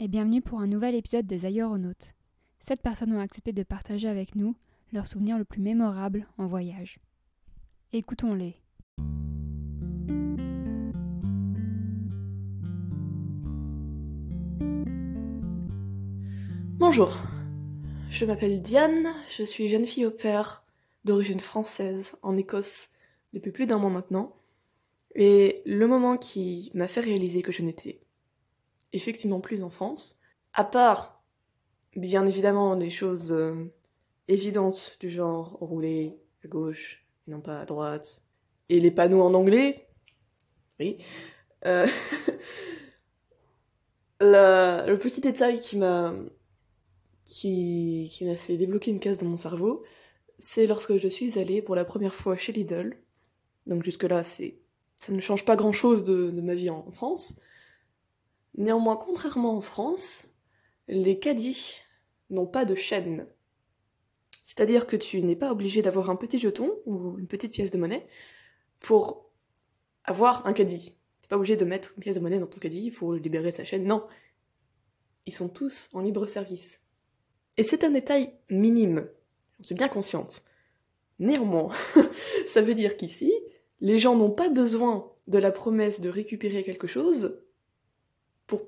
Et bienvenue pour un nouvel épisode des Ayoronautes. 7 personnes ont accepté de partager avec nous leur souvenir le plus mémorable en voyage. Écoutons-les. Bonjour, je m'appelle Diane, je suis jeune fille au pair d'origine française en Écosse depuis plus d'1 mois maintenant. Et le moment qui m'a fait réaliser que je n'étais effectivement plus en France, à part, bien évidemment, les choses évidentes du genre rouler à gauche, non pas à droite, et les panneaux en anglais, oui, le petit détail qui m'a fait débloquer une case dans mon cerveau, c'est lorsque je suis allée pour la première fois chez Lidl, donc jusque-là, ça ne change pas grand-chose de ma vie en France. Néanmoins, contrairement en France, les caddies n'ont pas de chaîne. C'est-à-dire que tu n'es pas obligé d'avoir un petit jeton ou une petite pièce de monnaie pour avoir un caddie. T'es pas obligé de mettre une pièce de monnaie dans ton caddie pour libérer sa chaîne, non. Ils sont tous en libre service. Et c'est un détail minime, j'en suis bien consciente. Néanmoins, ça veut dire qu'ici, les gens n'ont pas besoin de la promesse de récupérer quelque chose pour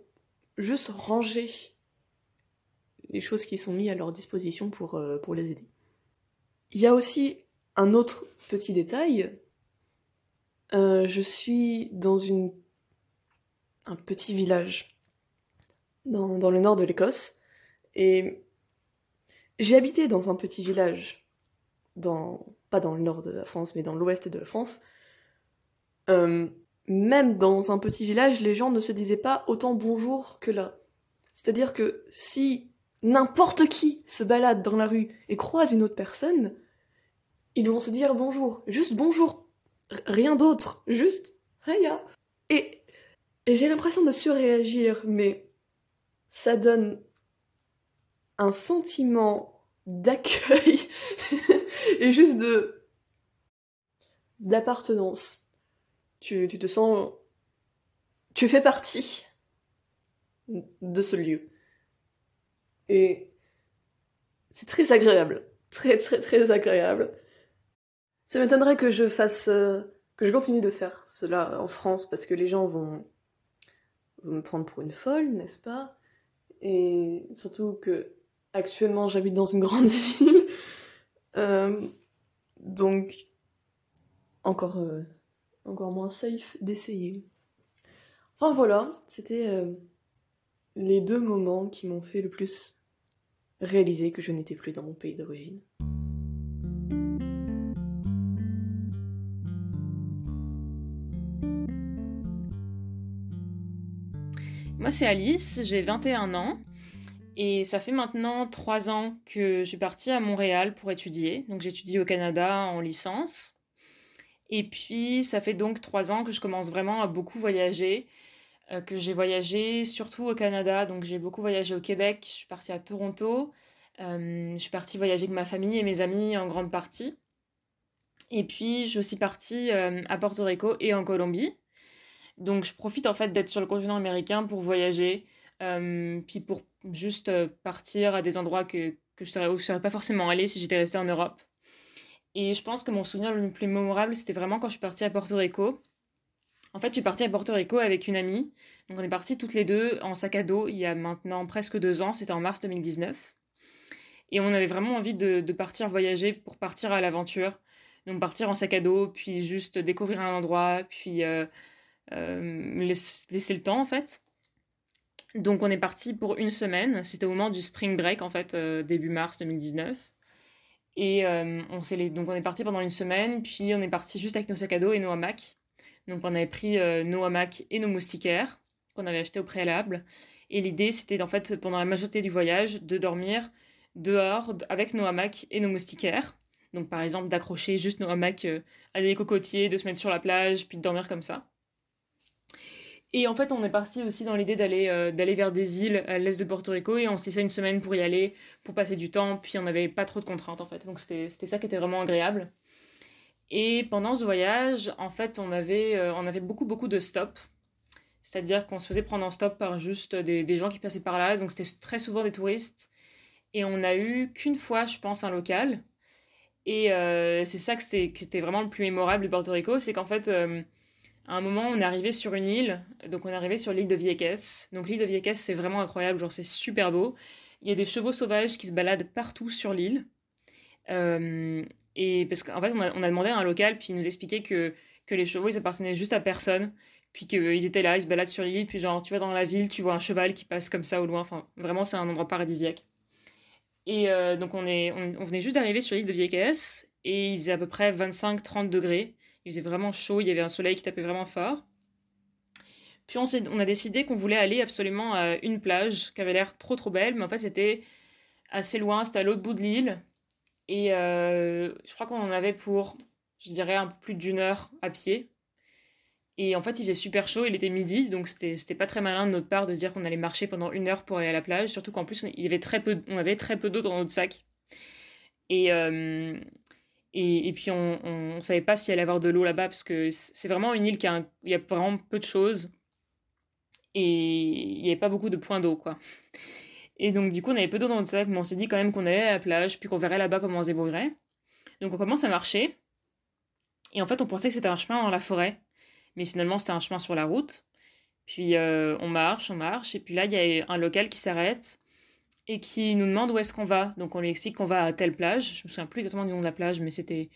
juste ranger les choses qui sont mises à leur disposition pour les aider. Il y a aussi un autre petit détail. Je suis dans un petit village dans le nord de l'Écosse et j'ai habité dans un petit village, pas dans le nord de la France mais dans l'ouest de la France. Même dans un petit village, les gens ne se disaient pas autant bonjour que là. C'est-à-dire que si n'importe qui se balade dans la rue et croise une autre personne, ils vont se dire bonjour, juste bonjour, rien d'autre, juste hiya. Et j'ai l'impression de surréagir, mais ça donne un sentiment d'accueil et juste d'appartenance. Tu te sens... Tu fais partie de ce lieu. Et c'est très agréable. Très, très, très agréable. Ça m'étonnerait que je fasse... que je continue de faire cela en France, parce que les gens vont me prendre pour une folle, n'est-ce pas? Et surtout que actuellement j'habite dans une grande ville. Donc... Encore moins safe d'essayer. Enfin voilà, c'était les 2 moments qui m'ont fait le plus réaliser que je n'étais plus dans mon pays d'origine. Moi c'est Alice, j'ai 21 ans et ça fait maintenant 3 ans que je suis partie à Montréal pour étudier. Donc j'étudie au Canada en licence. Et puis, ça fait donc 3 ans que je commence vraiment à beaucoup voyager, que j'ai voyagé surtout au Canada, donc j'ai beaucoup voyagé au Québec, je suis partie à Toronto, je suis partie voyager avec ma famille et mes amis en grande partie. Et puis, je suis aussi partie à Porto Rico et en Colombie. Donc, je profite en fait d'être sur le continent américain pour voyager, puis pour juste partir à des endroits que je serais pas forcément allée si j'étais restée en Europe. Et je pense que mon souvenir le plus mémorable, c'était vraiment quand je suis partie à Porto Rico. En fait, je suis partie à Porto Rico avec une amie. Donc, on est parties toutes les 2 en sac à dos il y a maintenant presque 2 ans. C'était en mars 2019. Et on avait vraiment envie de partir voyager pour partir à l'aventure. Donc, partir en sac à dos, puis juste découvrir un endroit, puis laisser le temps, en fait. Donc, on est parti pour 1 semaine. C'était au moment du spring break, en fait, début mars 2019. Et donc on est parti pendant 1 semaine, puis on est parti juste avec nos sacs à dos et nos hamacs. Donc on avait pris nos hamacs et nos moustiquaires qu'on avait achetés au préalable. Et l'idée c'était en fait pendant la majorité du voyage de dormir dehors avec nos hamacs et nos moustiquaires. Donc par exemple d'accrocher juste nos hamacs à des cocotiers, de se mettre sur la plage, puis de dormir comme ça. Et en fait, on est parti aussi dans l'idée d'aller vers des îles à l'est de Porto Rico et on s'est laissé 1 semaine pour y aller, pour passer du temps, puis on n'avait pas trop de contraintes en fait. Donc c'était ça qui était vraiment agréable. Et pendant ce voyage, en fait, on avait beaucoup, beaucoup de stops. C'est-à-dire qu'on se faisait prendre en stop par juste des gens qui passaient par là. Donc, c'était très souvent des touristes. Et on n'a eu qu'une fois, je pense, un local. Et c'est ça que c'était vraiment le plus mémorable de Porto Rico. C'est qu'en fait, à un moment, on est arrivé sur une île. Donc, on est arrivé sur l'île de Vieques. Donc, l'île de Vieques, c'est vraiment incroyable. Genre, c'est super beau. Il y a des chevaux sauvages qui se baladent partout sur l'île. Et parce qu'en fait, on a demandé à un local, puis il nous expliquait que les chevaux, ils appartenaient juste à personne. Puis qu'ils étaient là, ils se baladent sur l'île. Puis genre, tu vas dans la ville, tu vois un cheval qui passe comme ça au loin. Enfin, vraiment, c'est un endroit paradisiaque. Et donc, on venait juste d'arriver sur l'île de Vieques. Et il faisait à peu près 25-30 degrés. Il faisait vraiment chaud. Il y avait un soleil qui tapait vraiment fort. Puis on a décidé qu'on voulait aller absolument à une plage qui avait l'air trop trop belle. Mais en fait, c'était assez loin. C'était à l'autre bout de l'île. Et je crois qu'on en avait pour, je dirais, un peu plus d'une heure à pied. Et en fait, il faisait super chaud. Il était midi. Donc, c'était pas très malin de notre part de dire qu'on allait marcher pendant une heure pour aller à la plage. Surtout qu'en plus, on avait très peu d'eau dans notre sac. Et puis, on savait pas s'il allait y avoir de l'eau là-bas. Parce que c'est vraiment une île où il y a vraiment peu de choses. Et il n'y avait pas beaucoup de points d'eau, quoi. Et donc, du coup, on avait peu d'eau dans notre sac, mais on s'est dit quand même qu'on allait à la plage, puis qu'on verrait là-bas comment on se débrouillerait. Donc, on commence à marcher. Et en fait, on pensait que c'était un chemin dans la forêt. Mais finalement, c'était un chemin sur la route. Puis, on marche. Et puis là, il y a un local qui s'arrête et qui nous demande où est-ce qu'on va. Donc, on lui explique qu'on va à telle plage. Je me souviens plus exactement du nom de la plage, mais c'était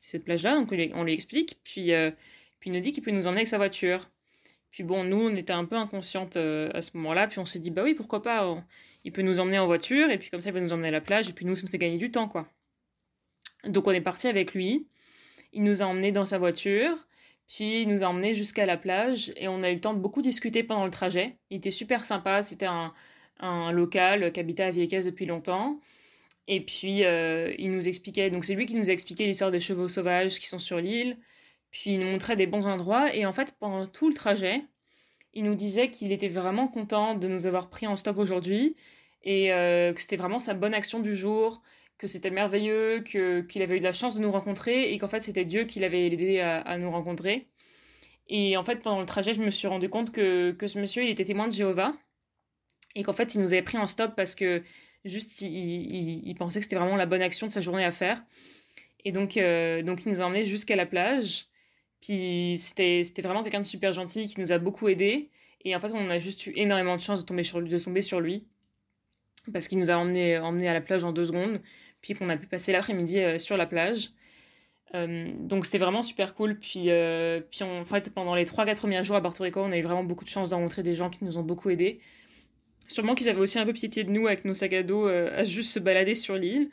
cette plage-là. Donc, on lui explique. Puis, il nous dit qu'il peut nous emmener avec sa voiture. Puis bon, nous, on était un peu inconscientes à ce moment-là. Puis on s'est dit, bah oui, pourquoi pas. Il peut nous emmener en voiture. Et puis comme ça, il va nous emmener à la plage. Et puis nous, ça nous fait gagner du temps, quoi. Donc on est parti avec lui. Il nous a emmenés dans sa voiture. Puis il nous a emmenés jusqu'à la plage. Et on a eu le temps de beaucoup discuter pendant le trajet. Il était super sympa. C'était un local qui habitait à Vieques depuis longtemps. Et puis il nous expliquait. Donc c'est lui qui nous a expliqué l'histoire des chevaux sauvages qui sont sur l'île. Puis il nous montrait des bons endroits. Et en fait, pendant tout le trajet, il nous disait qu'il était vraiment content de nous avoir pris en stop aujourd'hui. Et que c'était vraiment sa bonne action du jour. Que c'était merveilleux. Qu'il avait eu de la chance de nous rencontrer. Et qu'en fait, c'était Dieu qui l'avait aidé à nous rencontrer. Et en fait, pendant le trajet, je me suis rendu compte que ce monsieur, il était témoin de Jéhovah. Et qu'en fait, il nous avait pris en stop parce que juste, il pensait que c'était vraiment la bonne action de sa journée à faire. Et donc il nous a emmenés jusqu'à la plage. Puis c'était vraiment quelqu'un de super gentil qui nous a beaucoup aidés. Et en fait, on a juste eu énormément de chance de tomber sur lui. Parce qu'il nous a emmenés à la plage en 2 secondes. Puis qu'on a pu passer l'après-midi sur la plage. Donc c'était vraiment super cool. Puis en fait, pendant les 3-4 premiers jours à Porto Rico, on a eu vraiment beaucoup de chance de rencontrer des gens qui nous ont beaucoup aidés. Sûrement qu'ils avaient aussi un peu pitié de nous avec nos sacs à dos à juste se balader sur l'île.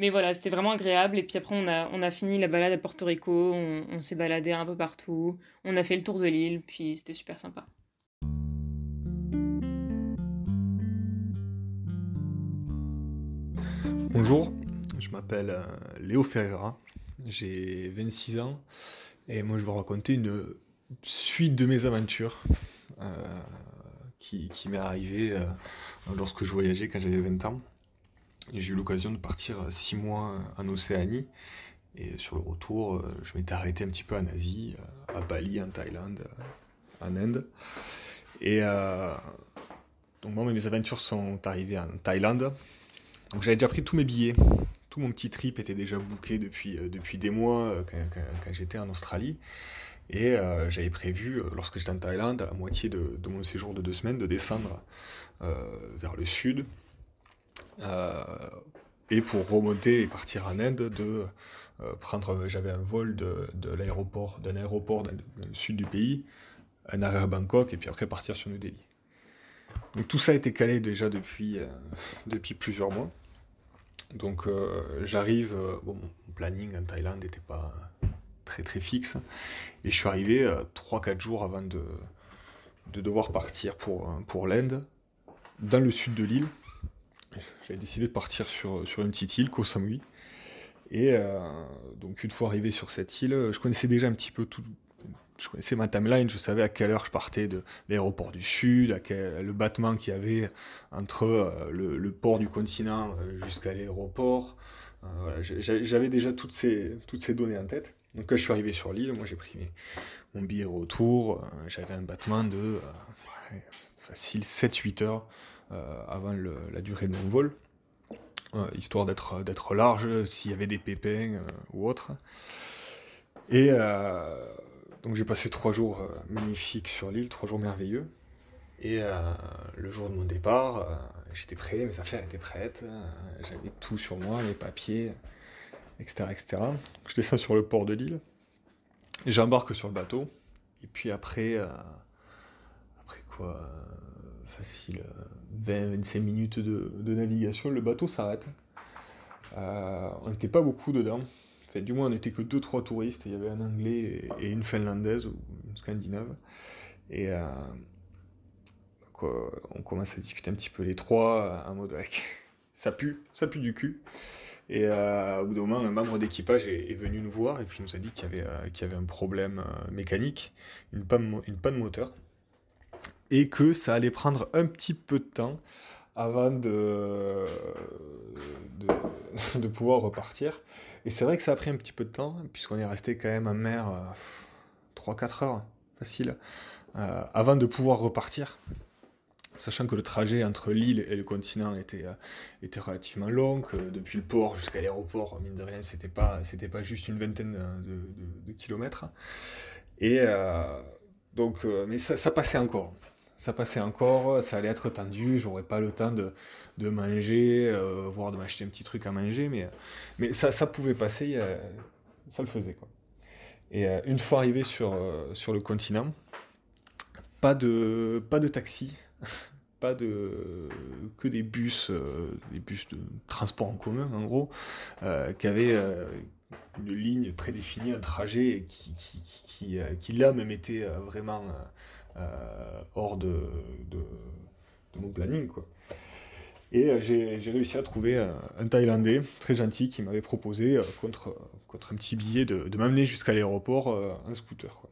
Mais voilà, c'était vraiment agréable. Et puis après, on a fini la balade à Porto Rico. On s'est baladé un peu partout. On a fait le tour de l'île. Puis c'était super sympa. Bonjour, je m'appelle Léo Ferreira. J'ai 26 ans. Et moi, je vais vous raconter une suite de mes aventures qui m'est arrivée lorsque je voyageais quand j'avais 20 ans. J'ai eu l'occasion de partir 6 mois en Océanie et sur le retour, je m'étais arrêté un petit peu en Asie, à Bali, en Thaïlande, en Inde. Et donc moi, mes aventures sont arrivées en Thaïlande. Donc j'avais déjà pris tous mes billets, tout mon petit trip était déjà booké depuis des mois quand j'étais en Australie. Et j'avais prévu, lorsque j'étais en Thaïlande, à la moitié de mon séjour de 2 semaines, de descendre vers le sud. Et pour remonter et partir en Inde, j'avais un vol d'un aéroport dans le sud du pays, un arrêt à Bangkok, et puis après partir sur New Delhi. Donc tout ça était calé déjà depuis plusieurs mois. Donc j'arrive, mon planning en Thaïlande n'était pas très très fixe, et je suis arrivé 3-4 jours avant de devoir partir pour l'Inde, dans le sud de l'île. J'avais décidé de partir sur une petite île, Koh Samui. Et donc une fois arrivé sur cette île, je connaissais déjà un petit peu tout. Je connaissais ma timeline, je savais à quelle heure je partais de l'aéroport du Sud, le battement qu'il y avait entre le port du continent jusqu'à l'aéroport. Voilà, j'avais déjà toutes ces données en tête. Donc quand je suis arrivé sur l'île, moi j'ai pris mon billet retour, j'avais un battement de facile 7-8 heures avant la durée de mon vol, histoire d'être large s'il y avait des pépins ou autre. Et donc j'ai passé 3 jours magnifiques sur l'île, 3 jours merveilleux. Et le jour de mon départ, j'étais prêt, mes affaires étaient prêtes, j'avais tout sur moi, les papiers, etc. etc. Je descends sur le port de l'île, et j'embarque sur le bateau, et puis après quoi, facile 20-25 minutes de navigation, le bateau s'arrête. On n'était pas beaucoup dedans, enfin, du moins on n'était que 2-3 touristes, il y avait un Anglais et une Finlandaise, ou une Scandinave, et... on commence à discuter un petit peu les trois, en mode ça pue du cul. Et au bout d'un moment, un membre d'équipage est venu nous voir et puis nous a dit qu'il y avait un problème mécanique, une panne moteur, et que ça allait prendre un petit peu de temps avant de pouvoir repartir. Et c'est vrai que ça a pris un petit peu de temps, puisqu'on est resté quand même en mer 3-4 heures, facile, avant de pouvoir repartir. Sachant que le trajet entre l'île et le continent était relativement long, que depuis le port jusqu'à l'aéroport, mine de rien, c'était pas juste une vingtaine de kilomètres. Et donc, mais ça passait encore, ça allait être tendu, j'aurais pas le temps de manger, voire de m'acheter un petit truc à manger, mais ça pouvait passer, ça le faisait, quoi. Et une fois arrivé sur le continent, pas de taxi, que des bus de transport en commun, en gros, qui avaient une ligne prédéfinie, un trajet qui là même était vraiment hors de mon planning, quoi. Et j'ai réussi à trouver un Thaïlandais très gentil qui m'avait proposé contre un petit billet de m'amener jusqu'à l'aéroport en scooter, quoi.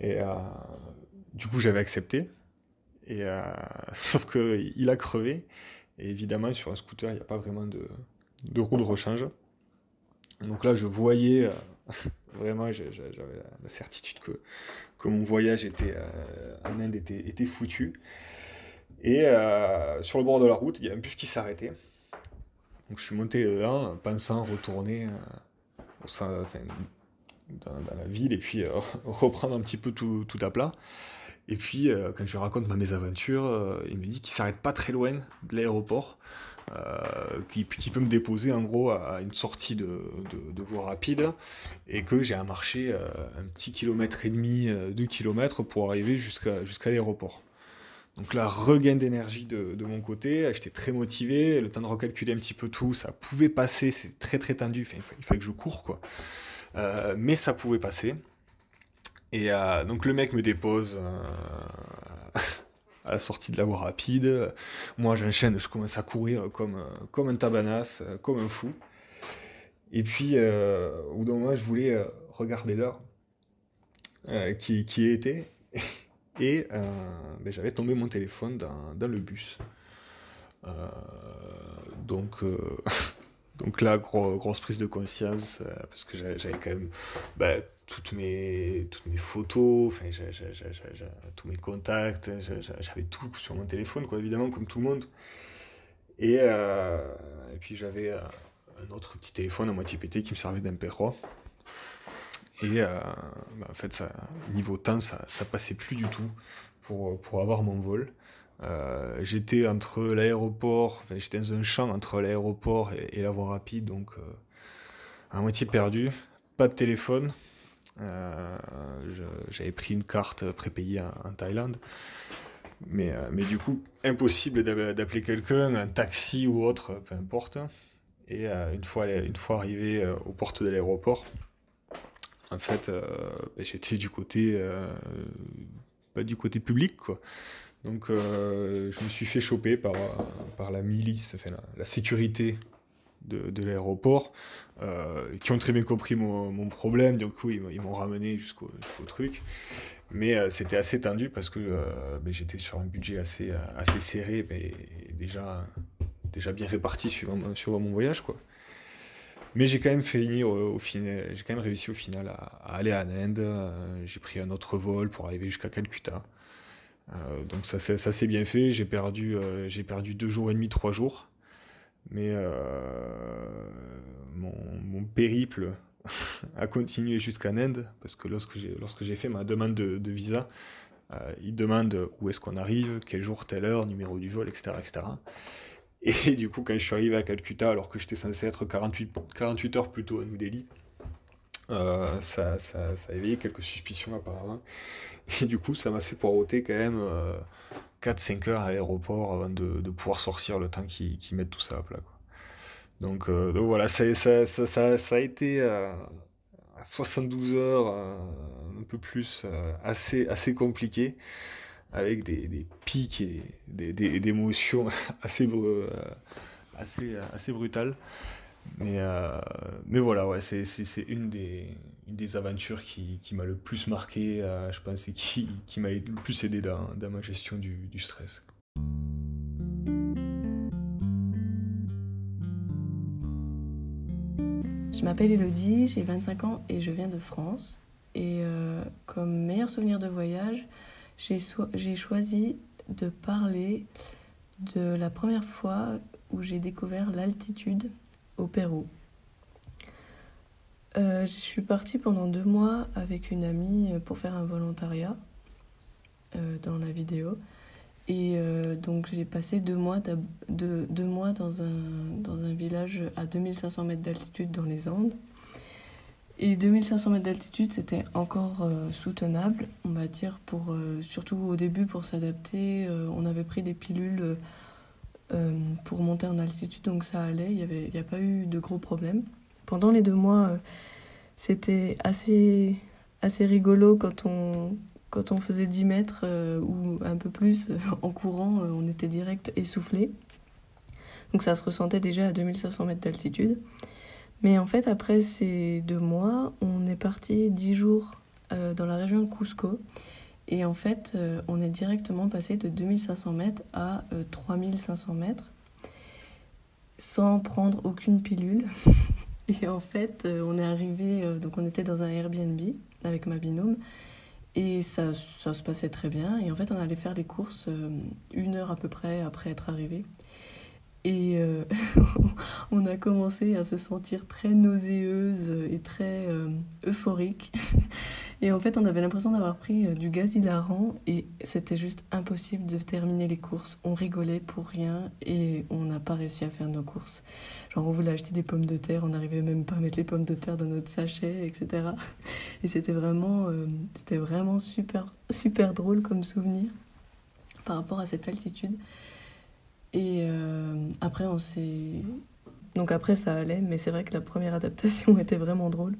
Et du coup j'avais accepté. Et sauf qu'il a crevé, et évidemment sur un scooter il n'y a pas vraiment de roue de rechange, donc là je voyais vraiment, j'avais la certitude que mon voyage en Inde était foutu. Et sur le bord de la route il y a un bus qui s'arrêtait, donc je suis monté dedans pensant retourner dans la ville et puis reprendre un petit peu tout à plat. Et puis, quand je lui raconte mes aventures, il me dit qu'il ne s'arrête pas très loin de l'aéroport, qu'il peut me déposer en gros à une sortie de voie rapide, et que j'ai à marcher un petit 1,5 kilomètre, 2 kilomètres pour arriver jusqu'à l'aéroport. Donc là, regain d'énergie de mon côté, j'étais très motivé, le temps de recalculer un petit peu tout, ça pouvait passer, c'est très très tendu, enfin, il fallait que je cours, quoi. Mais ça pouvait passer. Et donc le mec me dépose à la sortie de la voie rapide. Moi j'enchaîne, je commence à courir comme un tabanas, comme un fou. Et puis au bout d'un moment je voulais regarder l'heure qui était. Et j'avais tombé mon téléphone dans le bus. Donc là, grosse prise de conscience, parce que j'avais quand même toutes mes photos, tous mes contacts, j'avais tout sur mon téléphone, quoi, évidemment, comme tout le monde. Et puis j'avais un autre petit téléphone à moitié pété qui me servait d'un P3. Et en fait, niveau temps, ça passait plus du tout pour avoir mon vol. J'étais entre l'aéroport, j'étais dans un champ entre l'aéroport et la voie rapide, donc à moitié perdu, pas de téléphone, j'avais pris une carte prépayée en Thaïlande, mais du coup impossible d'appeler quelqu'un, un taxi ou autre, peu importe. Et une fois arrivé aux portes de l'aéroport, en fait j'étais du côté pas du côté public, quoi. Donc je me suis fait choper par la milice, enfin la sécurité de l'aéroport, qui ont très bien compris mon problème, du coup ils m'ont ramené jusqu'au truc. Mais c'était assez tendu parce que j'étais sur un budget assez serré, mais déjà bien réparti suivant mon voyage, quoi. Mais j'ai quand même fini au final, j'ai quand même réussi au final à aller à Andes. J'ai pris un autre vol pour arriver jusqu'à Calcutta. Donc ça s'est bien fait. J'ai perdu 2 jours et demi, 3 jours. Mais mon périple a continué jusqu'à Andes, parce que lorsque j'ai fait ma demande de visa, ils demandent où est-ce qu'on arrive, quel jour, telle heure, numéro du vol, etc., etc. Et du coup, quand je suis arrivé à Calcutta, alors que j'étais censé être 48 heures plus tôt à New Delhi, ça a éveillé quelques suspicions apparemment. Et du coup, ça m'a fait poireauter quand même 4-5 heures à l'aéroport avant de pouvoir sortir, le temps qu'ils mettent tout ça à plat, quoi. Donc voilà, ça a été à 72 heures, un peu plus, assez compliqué, avec des pics et des émotions assez brutales. Mais voilà, ouais, c'est une des aventures qui m'a le plus marqué, je pense, et qui m'a le plus aidé dans ma gestion du stress. Je m'appelle Elodie, j'ai 25 ans et je viens de France. Et comme meilleur souvenir de voyage, j'ai choisi de parler de la première fois où j'ai découvert l'altitude au Pérou. Je suis partie pendant 2 mois avec une amie pour faire un volontariat dans la vidéo. Et donc j'ai passé 2 mois, dans un village à 2500 mètres d'altitude dans les Andes. Et 2500 mètres d'altitude, c'était encore soutenable, on va dire, pour, surtout au début, pour s'adapter. On avait pris des pilules pour monter en altitude, donc ça allait, il n'y a pas eu de gros problèmes. Pendant les 2 mois, c'était assez rigolo quand on faisait 10 mètres ou un peu plus en courant, on était direct essoufflé. Donc ça se ressentait déjà à 2500 mètres d'altitude. Mais en fait, après ces 2 mois, on est parti 10 jours dans la région de Cusco. Et en fait, on est directement passé de 2500 mètres à 3500 mètres sans prendre aucune pilule. Et en fait, on est arrivé, donc on était dans un Airbnb avec ma binôme. Et ça se passait très bien. Et en fait, on allait faire les courses 1 heure à peu près après être arrivé. Et on a commencé à se sentir très nauséeuse et très euphorique. Et en fait, on avait l'impression d'avoir pris du gaz hilarant et c'était juste impossible de terminer les courses. On rigolait pour rien et on n'a pas réussi à faire nos courses. Genre, on voulait acheter des pommes de terre, on n'arrivait même pas à mettre les pommes de terre dans notre sachet, etc. Et c'était vraiment super, super drôle comme souvenir par rapport à cette altitude. Et après, on s'est... Donc après, ça allait, mais c'est vrai que la première adaptation était vraiment drôle.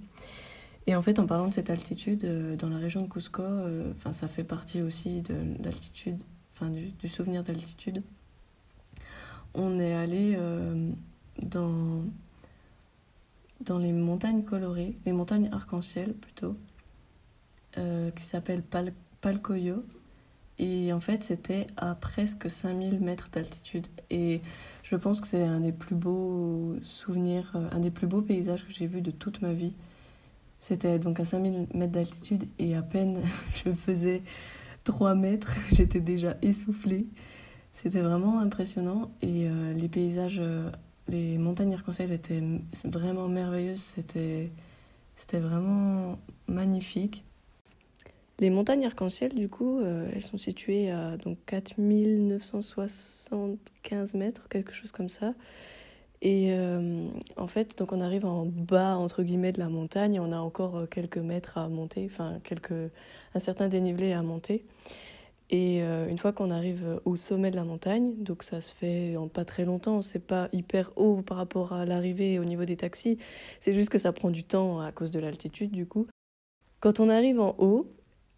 Et en fait, en parlant de cette altitude, dans la région de Cusco, ça fait partie aussi de l'altitude, du souvenir d'altitude. On est allé dans les montagnes colorées, les montagnes arc-en-ciel plutôt, qui s'appellent Palcoyo. Et en fait, c'était à presque 5000 mètres d'altitude. Et je pense que c'est un des plus beaux souvenirs, un des plus beaux paysages que j'ai vus de toute ma vie. C'était donc à 5000 mètres d'altitude et à peine je faisais 3 mètres, j'étais déjà essoufflée. C'était vraiment impressionnant et les paysages, les montagnes arc-en-ciel étaient vraiment merveilleuses. C'était vraiment magnifique. Les montagnes arc-en-ciel, du coup, elles sont situées à donc 4975 mètres, quelque chose comme ça. Et en fait, donc on arrive en bas, entre guillemets, de la montagne. Et on a encore quelques mètres à monter, un certain dénivelé à monter. Et une fois qu'on arrive au sommet de la montagne, donc ça se fait en pas très longtemps, c'est pas hyper haut par rapport à l'arrivée au niveau des taxis, c'est juste que ça prend du temps à cause de l'altitude, du coup. Quand on arrive en haut,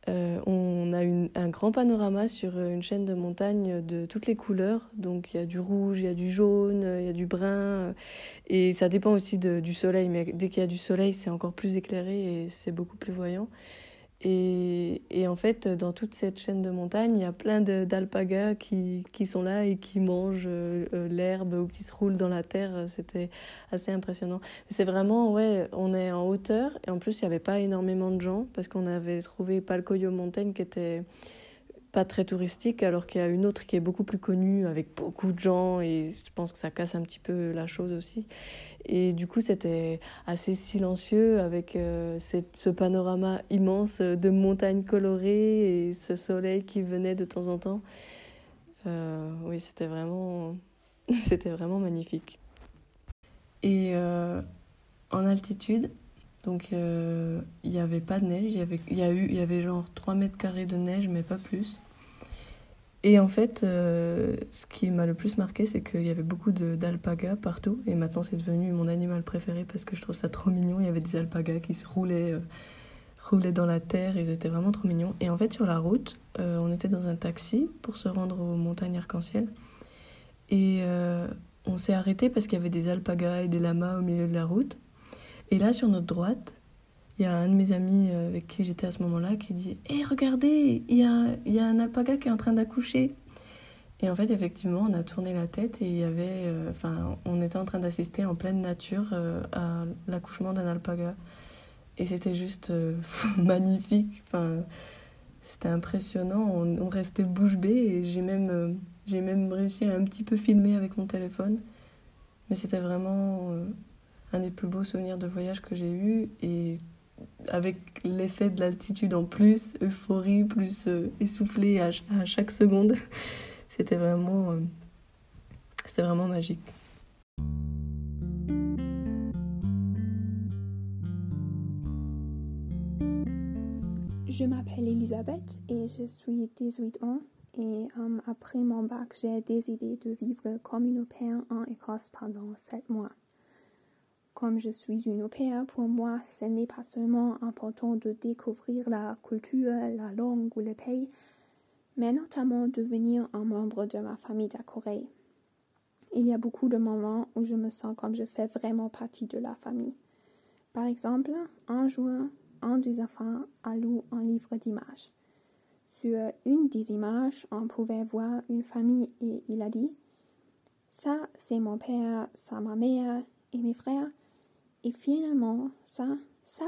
on a un grand panorama sur une chaîne de montagnes de toutes les couleurs. Donc il y a du rouge, il y a du jaune, il y a du brun. Et ça dépend aussi du soleil. Mais dès qu'il y a du soleil, c'est encore plus éclairé et c'est beaucoup plus voyant. Et en fait, dans toute cette chaîne de montagnes, il y a plein d'alpagas qui sont là et qui mangent l'herbe ou qui se roulent dans la terre. C'était assez impressionnant. Mais c'est vraiment, ouais, on est en hauteur. Et en plus, il n'y avait pas énormément de gens parce qu'on avait trouvé Palcoyo Montagne qui était pas très touristique, alors qu'il y a une autre qui est beaucoup plus connue avec beaucoup de gens, et je pense que ça casse un petit peu la chose aussi. Et du coup, c'était assez silencieux avec ce panorama immense de montagnes colorées et ce soleil qui venait de temps en temps. Oui, c'était vraiment magnifique. Et en altitude, donc il n'y avait pas de neige, il y avait genre 3 mètres carrés de neige, mais pas plus. Et en fait, ce qui m'a le plus marqué, c'est qu'il y avait beaucoup d'alpagas partout. Et maintenant, c'est devenu mon animal préféré parce que je trouve ça trop mignon. Il y avait des alpagas qui se roulaient dans la terre. Ils étaient vraiment trop mignons. Et en fait, sur la route, on était dans un taxi pour se rendre aux montagnes arc-en-ciel. Et on s'est arrêté parce qu'il y avait des alpagas et des lamas au milieu de la route. Et là, sur notre droite, il y a un de mes amis avec qui j'étais à ce moment-là qui dit « Hey, regardez, il y a un alpaga qui est en train d'accoucher !» Et en fait, effectivement, on a tourné la tête et il y avait, on était en train d'assister en pleine nature à l'accouchement d'un alpaga. Et c'était juste magnifique. C'était impressionnant. On restait bouche bée et j'ai même réussi à un petit peu filmer avec mon téléphone. Mais c'était vraiment un des plus beaux souvenirs de voyage que j'ai eu. Et avec l'effet de l'altitude en plus, euphorie, plus essoufflée à chaque seconde, c'était vraiment magique. Je m'appelle Elisabeth et je suis 18 ans. Et après mon bac, j'ai décidé de vivre comme une au pair en Écosse pendant 7 mois. Comme je suis une au pair, pour moi, ce n'est pas seulement important de découvrir la culture, la langue ou le pays, mais notamment devenir un membre de ma famille d'accueil. Il y a beaucoup de moments où je me sens comme je fais vraiment partie de la famille. Par exemple, en juin, un des enfants a lu un livre d'images. Sur une des images, on pouvait voir une famille et il a dit « Ça, c'est mon père, ça, ma mère et mes frères ». Et finalement, ça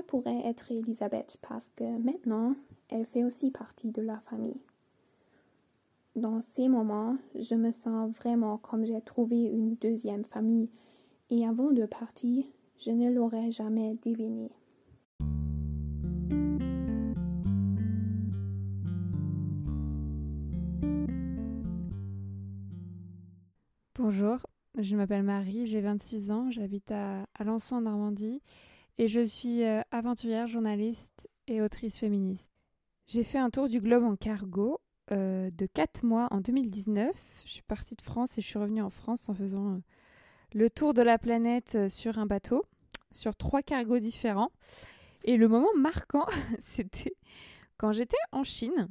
pourrait être Elisabeth parce que maintenant, elle fait aussi partie de la famille. Dans ces moments, je me sens vraiment comme j'ai trouvé une deuxième famille et avant de partir, je ne l'aurais jamais deviné. Bonjour. Je m'appelle Marie, j'ai 26 ans, j'habite à Alençon en Normandie et je suis aventurière, journaliste et autrice féministe. J'ai fait un tour du globe en cargo de 4 mois en 2019. Je suis partie de France et je suis revenue en France en faisant le tour de la planète sur un bateau, sur 3 cargos différents. Et le moment marquant, c'était quand j'étais en Chine.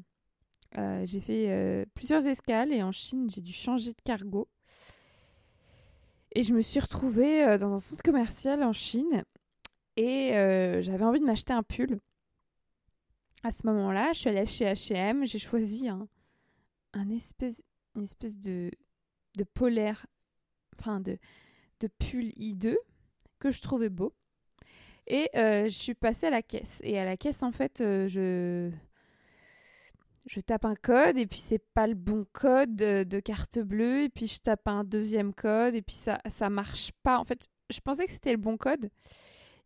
J'ai fait plusieurs escales et en Chine, j'ai dû changer de cargo. Et je me suis retrouvée dans un centre commercial en Chine et j'avais envie de m'acheter un pull. À ce moment-là, je suis allée chez H&M, j'ai choisi une espèce de polaire, enfin de pull I2 que je trouvais beau. Et je suis passée à la caisse. Et à la caisse, en fait, je tape un code et puis c'est pas le bon code de carte bleue et puis je tape un deuxième code et puis ça marche pas. En fait, je pensais que c'était le bon code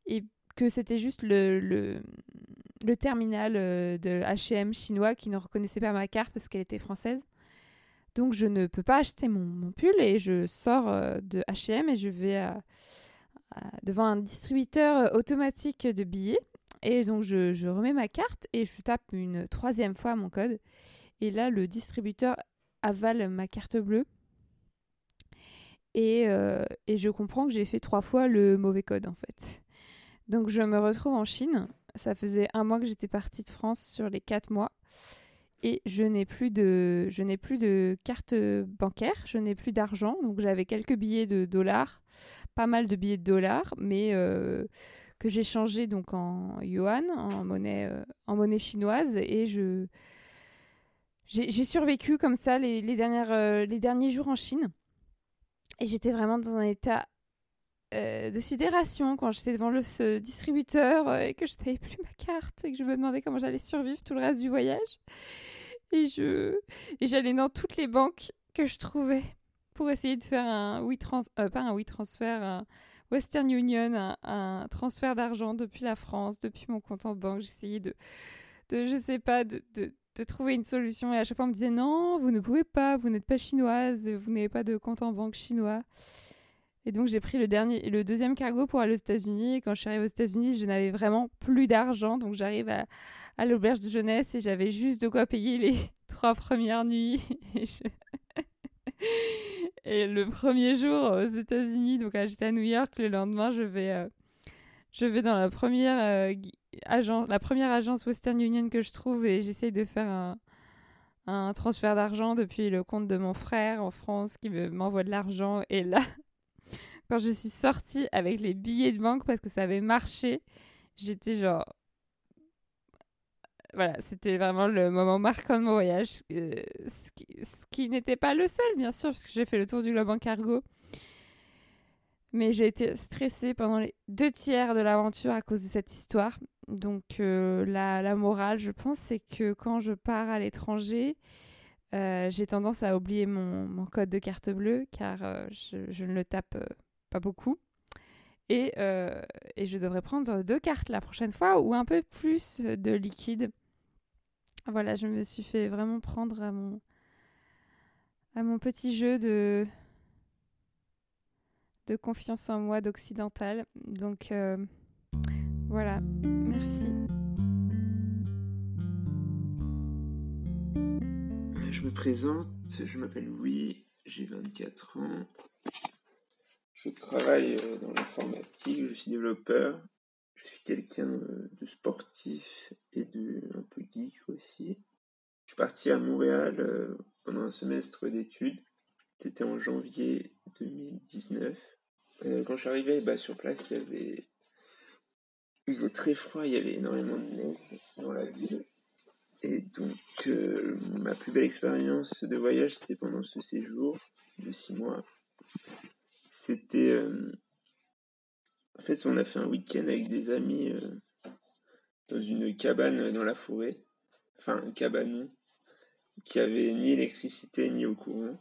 et que c'était juste le terminal de H&M chinois qui ne reconnaissait pas ma carte parce qu'elle était française. Donc je ne peux pas acheter mon pull et je sors de H&M et je vais devant un distributeur automatique de billets. Et donc, je remets ma carte et je tape une 3e fois mon code. Et là, le distributeur avale ma carte bleue. Et je comprends que j'ai fait 3 fois le mauvais code, en fait. Donc, je me retrouve en Chine. Ça faisait 1 mois que j'étais partie de France sur les 4 mois. Et je n'ai plus de carte bancaire. Je n'ai plus d'argent. Donc, j'avais quelques billets de dollars. Pas mal de billets de dollars, mais que j'ai changé donc en yuan, en monnaie monnaie chinoise et j'ai survécu comme ça les derniers jours en Chine. Et j'étais vraiment dans un état de sidération quand j'étais devant ce distributeur et que je n'avais plus ma carte et que je me demandais comment j'allais survivre tout le reste du voyage. Et j'allais dans toutes les banques que je trouvais pour essayer de faire un un Western Union, un transfert d'argent depuis la France, depuis mon compte en banque. J'essayais de trouver une solution. Et à chaque fois, on me disait « Non, vous ne pouvez pas, vous n'êtes pas chinoise, vous n'avez pas de compte en banque chinois. » Et donc, j'ai pris le deuxième cargo pour aller aux États-Unis. Et quand je suis arrivée aux États-Unis, je n'avais vraiment plus d'argent. Donc, j'arrive à l'auberge de jeunesse et j'avais juste de quoi payer les 3 premières nuits. Et le premier jour aux États-Unis, donc j'étais à New York, le lendemain, je vais dans la première agence Western Union que je trouve et j'essaye de faire un transfert d'argent depuis le compte de mon frère en France qui m'envoie de l'argent. Et là, quand je suis sortie avec les billets de banque parce que ça avait marché, j'étais genre... Voilà, c'était vraiment le moment marquant de mon voyage, ce qui n'était pas le seul, bien sûr, parce que j'ai fait le tour du globe en cargo. Mais j'ai été stressée pendant les 2 tiers de l'aventure à cause de cette histoire. Donc la morale, je pense, c'est que quand je pars à l'étranger, j'ai tendance à oublier mon code de carte bleue, car je ne le tape pas beaucoup. Et je devrais prendre 2 cartes la prochaine fois ou un peu plus de liquide. Voilà, je me suis fait vraiment prendre à mon petit jeu de confiance en moi d'occidental. Donc voilà, merci. Je me présente, je m'appelle Louis, j'ai 24 ans. Je travaille dans l'informatique, je suis développeur, je suis quelqu'un de sportif et un peu geek aussi. Je suis parti à Montréal pendant un semestre d'études, c'était en janvier 2019. Quand je suis arrivé sur place, il faisait très froid, il y avait énormément de neige dans la ville. Et donc ma plus belle expérience de voyage, c'était pendant ce séjour de 6 mois. C'était... En fait, on a fait un week-end avec des amis dans une cabane dans la forêt. Enfin, un cabanon qui avait ni électricité ni eau courante.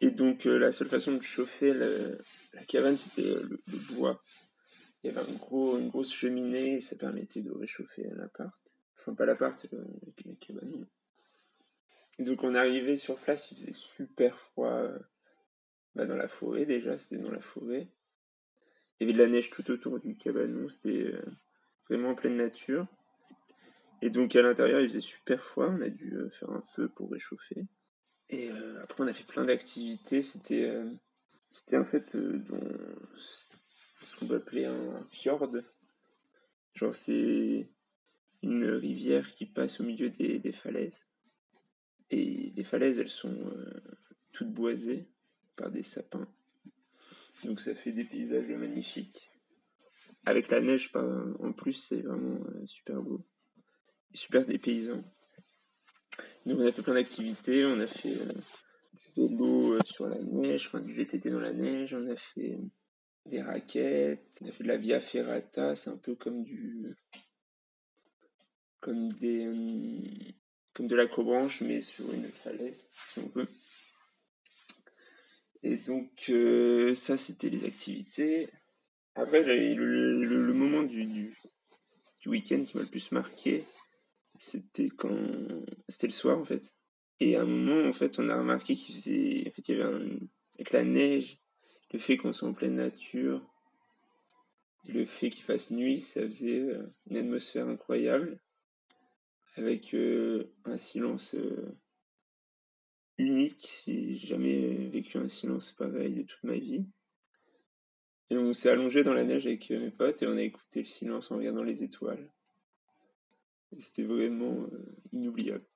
Et donc, la seule façon de chauffer la cabane, c'était le bois. Il y avait une grosse cheminée et ça permettait de réchauffer l'appart. Enfin, pas l'appart, le cabanon. Et donc, on arrivait sur place, il faisait super froid... dans la forêt déjà, c'était dans la forêt. Il y avait de la neige tout autour du cabanon, c'était vraiment en pleine nature. Et donc à l'intérieur, il faisait super froid, on a dû faire un feu pour réchauffer. Et après, on a fait plein d'activités, c'était en fait ce qu'on peut appeler un fjord. Genre c'est une rivière qui passe au milieu des falaises. Et les falaises, elles sont toutes boisées. Par des sapins, donc ça fait des paysages magnifiques avec la neige en plus, c'est vraiment super beau et super dépaysant. Donc on a fait plein d'activités, on a fait du vélo sur la neige, enfin du VTT dans la neige, on a fait des raquettes, on a fait de la via ferrata, c'est un peu comme de l'acrobranche mais sur une falaise si on peut. Et donc, ça, c'était les activités. Après, le moment du week-end qui m'a le plus marqué, c'était le soir, en fait. Et à un moment, en fait, on a remarqué il y avait avec la neige, le fait qu'on soit en pleine nature, et le fait qu'il fasse nuit, ça faisait une atmosphère incroyable, avec un silence... unique, j'ai jamais vécu un silence pareil de toute ma vie. Et on s'est allongé dans la neige avec mes potes et on a écouté le silence en regardant les étoiles. Et c'était vraiment inoubliable.